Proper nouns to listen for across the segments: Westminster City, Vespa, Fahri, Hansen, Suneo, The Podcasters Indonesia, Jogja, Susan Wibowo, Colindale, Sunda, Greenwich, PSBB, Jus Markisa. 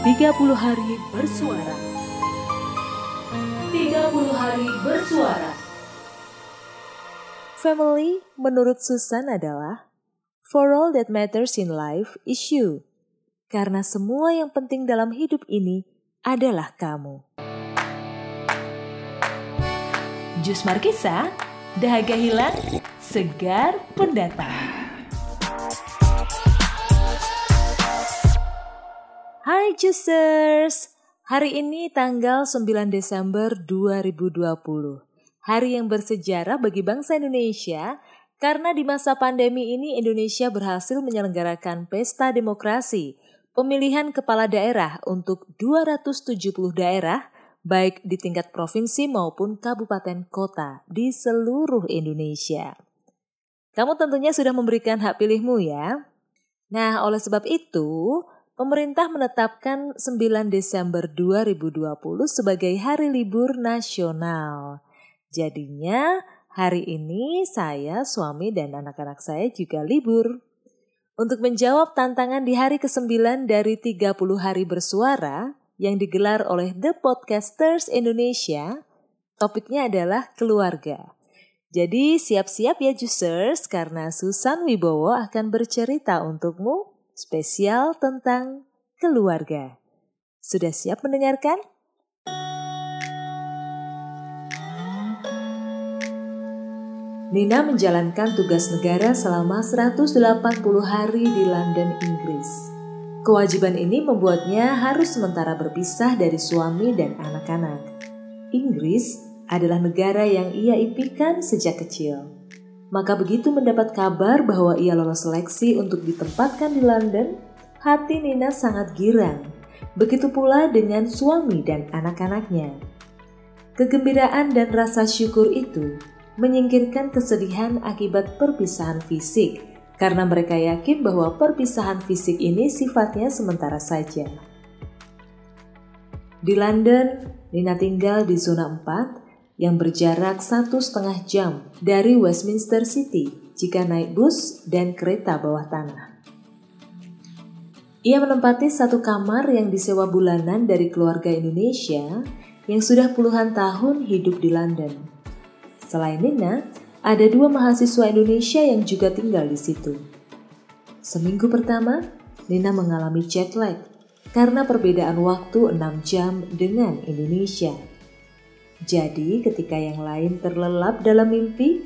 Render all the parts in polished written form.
30 hari bersuara. 30 hari bersuara. Family, menurut Susan, adalah for all that matters in life is you. Karena semua yang penting dalam hidup ini adalah kamu. Jus Markisa, dahaga hilang, segar pendatang. Hai Jusers, hari ini tanggal 9 Desember 2020, hari yang bersejarah bagi bangsa Indonesia karena di masa pandemi ini Indonesia berhasil menyelenggarakan pesta demokrasi, pemilihan kepala daerah untuk 270 daerah baik di tingkat provinsi maupun kabupaten kota di seluruh Indonesia. Kamu tentunya sudah memberikan hak pilihmu ya. Nah, oleh sebab itu, pemerintah menetapkan 9 Desember 2020 sebagai hari libur nasional. Jadinya hari ini saya, suami, dan anak-anak saya juga libur. Untuk menjawab tantangan di hari ke-9 dari 30 hari bersuara yang digelar oleh The Podcasters Indonesia, topiknya adalah keluarga. Jadi siap-siap ya Jusers, karena Susan Wibowo akan bercerita untukmu spesial tentang keluarga. Sudah siap mendengarkan? Nina menjalankan tugas negara selama 180 hari di London, Inggris. Kewajiban ini membuatnya harus sementara berpisah dari suami dan anak-anak. Inggris adalah negara yang ia impikan sejak kecil. Maka begitu mendapat kabar bahwa ia lolos seleksi untuk ditempatkan di London, hati Nina sangat girang. Begitu pula dengan suami dan anak-anaknya. Kegembiraan dan rasa syukur itu menyingkirkan kesedihan akibat perpisahan fisik, karena mereka yakin bahwa perpisahan fisik ini sifatnya sementara saja. Di London, Nina tinggal di zona 4, yang berjarak 1,5 jam dari Westminster City jika naik bus dan kereta bawah tanah. Ia menempati satu kamar yang disewa bulanan dari keluarga Indonesia yang sudah puluhan tahun hidup di London. Selain Nina, ada 2 mahasiswa Indonesia yang juga tinggal di situ. Seminggu pertama, Nina mengalami jet lag karena perbedaan waktu 6 jam dengan Indonesia. Jadi ketika yang lain terlelap dalam mimpi,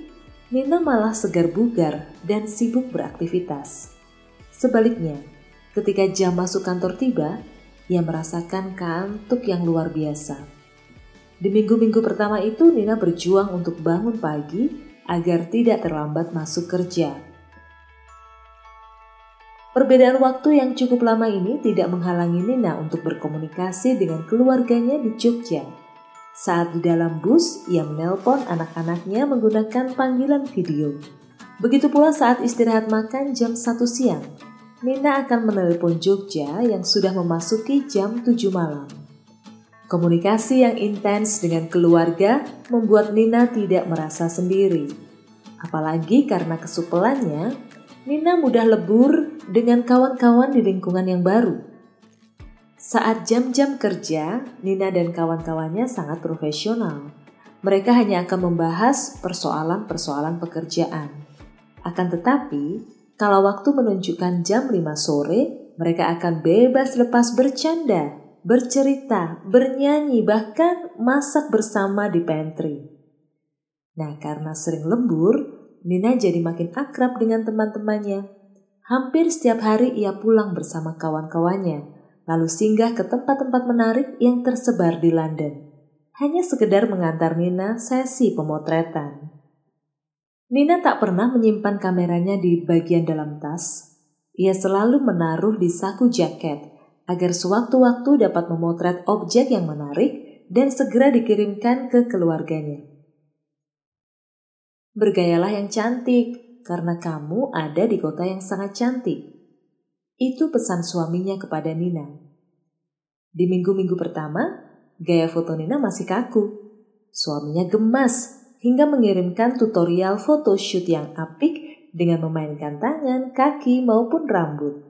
Nina malah segar bugar dan sibuk beraktivitas. Sebaliknya, ketika jam masuk kantor tiba, ia merasakan kantuk yang luar biasa. Di minggu-minggu pertama itu Nina berjuang untuk bangun pagi agar tidak terlambat masuk kerja. Perbedaan waktu yang cukup lama ini tidak menghalangi Nina untuk berkomunikasi dengan keluarganya di Jogja. Saat di dalam bus, ia menelpon anak-anaknya menggunakan panggilan video. Begitu pula saat istirahat makan jam 1 siang, Nina akan menelpon Jogja yang sudah memasuki jam 7 malam. Komunikasi yang intens dengan keluarga membuat Nina tidak merasa sendiri. Apalagi karena kesupelannya, Nina mudah lebur dengan kawan-kawan di lingkungan yang baru. Saat jam-jam kerja, Nina dan kawan-kawannya sangat profesional. Mereka hanya akan membahas persoalan-persoalan pekerjaan. Akan tetapi, kalau waktu menunjukkan jam 5 sore, mereka akan bebas lepas bercanda, bercerita, bernyanyi, bahkan masak bersama di pantry. Nah, karena sering lembur, Nina jadi makin akrab dengan teman-temannya. Hampir setiap hari ia pulang bersama kawan-kawannya, lalu singgah ke tempat-tempat menarik yang tersebar di London. Hanya sekedar mengantar Nina sesi pemotretan. Nina tak pernah menyimpan kameranya di bagian dalam tas. Ia selalu menaruh di saku jaket agar sewaktu-waktu dapat memotret objek yang menarik dan segera dikirimkan ke keluarganya. Bergayalah yang cantik karena kamu ada di kota yang sangat cantik. Itu pesan suaminya kepada Nina. Di minggu-minggu pertama, gaya foto Nina masih kaku. Suaminya gemas hingga mengirimkan tutorial photoshoot yang apik dengan memainkan tangan, kaki, maupun rambut.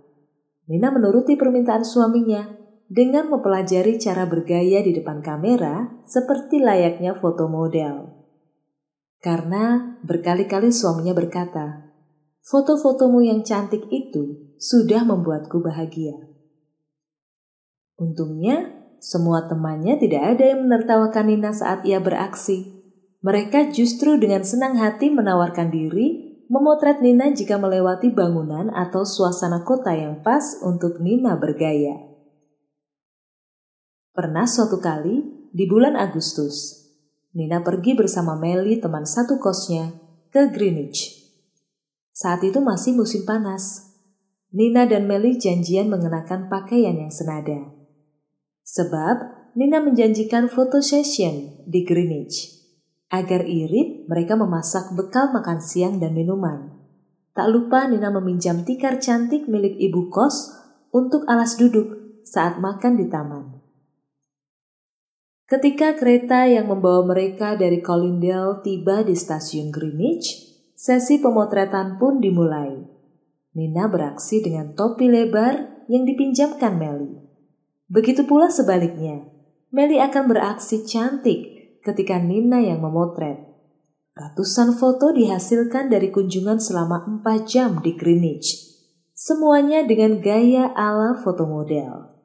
Nina menuruti permintaan suaminya dengan mempelajari cara bergaya di depan kamera seperti layaknya foto model. Karena berkali-kali suaminya berkata, "Foto-fotomu yang cantik itu sudah membuatku bahagia." Untungnya, semua temannya tidak ada yang menertawakan Nina saat ia beraksi. Mereka justru dengan senang hati menawarkan diri memotret Nina jika melewati bangunan atau suasana kota yang pas untuk Nina bergaya. Pernah suatu kali, di bulan Agustus, Nina pergi bersama Melly, teman satu kosnya, ke Greenwich. Saat itu masih musim panas. Nina dan Melly janjian mengenakan pakaian yang senada. Sebab Nina menjanjikan foto session di Greenwich. Agar irit, mereka memasak bekal makan siang dan minuman. Tak lupa Nina meminjam tikar cantik milik ibu kos untuk alas duduk saat makan di taman. Ketika kereta yang membawa mereka dari Colindale tiba di stasiun Greenwich, sesi pemotretan pun dimulai. Nina beraksi dengan topi lebar yang dipinjamkan Melly. Begitu pula sebaliknya, Melly akan beraksi cantik ketika Nina yang memotret. Ratusan foto dihasilkan dari kunjungan selama 4 jam di Greenwich. Semuanya dengan gaya ala foto model.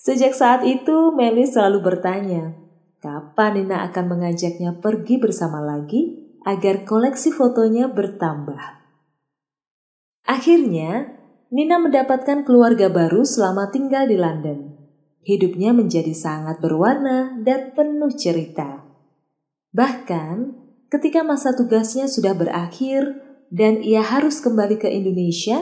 Sejak saat itu, Melly selalu bertanya, kapan Nina akan mengajaknya pergi bersama lagi agar koleksi fotonya bertambah. Akhirnya, Nina mendapatkan keluarga baru selama tinggal di London. Hidupnya menjadi sangat berwarna dan penuh cerita. Bahkan, ketika masa tugasnya sudah berakhir dan ia harus kembali ke Indonesia,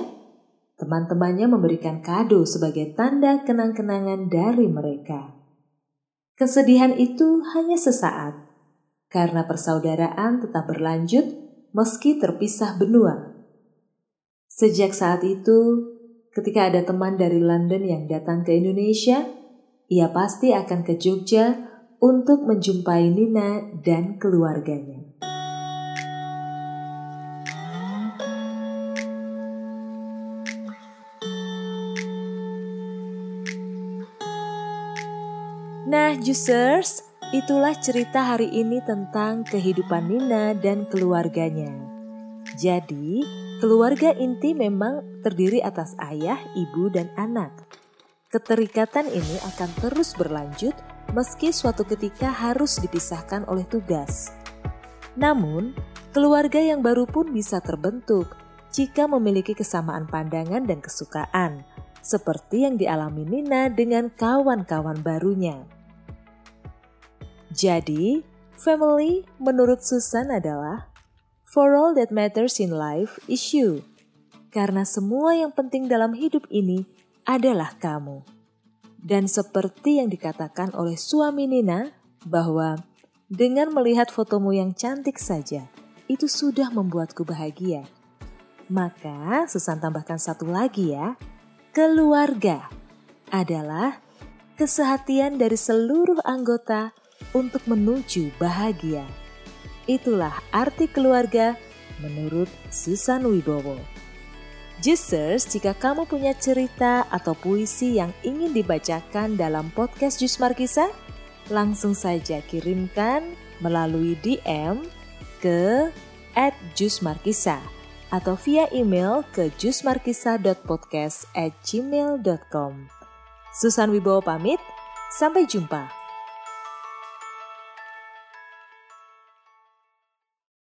teman-temannya memberikan kado sebagai tanda kenang-kenangan dari mereka. Kesedihan itu hanya sesaat, karena persaudaraan tetap berlanjut meski terpisah benua. Sejak saat itu, ketika ada teman dari London yang datang ke Indonesia, ia pasti akan ke Jogja untuk menjumpai Nina dan keluarganya. Nah, Jusers, itulah cerita hari ini tentang kehidupan Nina dan keluarganya. Jadi, keluarga inti memang terdiri atas ayah, ibu, dan anak. Keterikatan ini akan terus berlanjut meski suatu ketika harus dipisahkan oleh tugas. Namun, keluarga yang baru pun bisa terbentuk jika memiliki kesamaan pandangan dan kesukaan, seperti yang dialami Nina dengan kawan-kawan barunya. Jadi, family menurut Susan adalah for all that matters in life is you. Karena semua yang penting dalam hidup ini adalah kamu. Dan seperti yang dikatakan oleh suami Nina, bahwa dengan melihat fotomu yang cantik saja, itu sudah membuatku bahagia. Maka Susan tambahkan satu lagi ya, keluarga adalah kesehatian dari seluruh anggota untuk menuju bahagia. Itulah arti keluarga menurut Susan Wibowo. Jusers, jika kamu punya cerita atau puisi yang ingin dibacakan dalam podcast Jus Markisa, langsung saja kirimkan melalui DM ke @jusmarkisa atau via email ke jusmarkisa.podcast@gmail.com. Susan Wibowo pamit, sampai jumpa.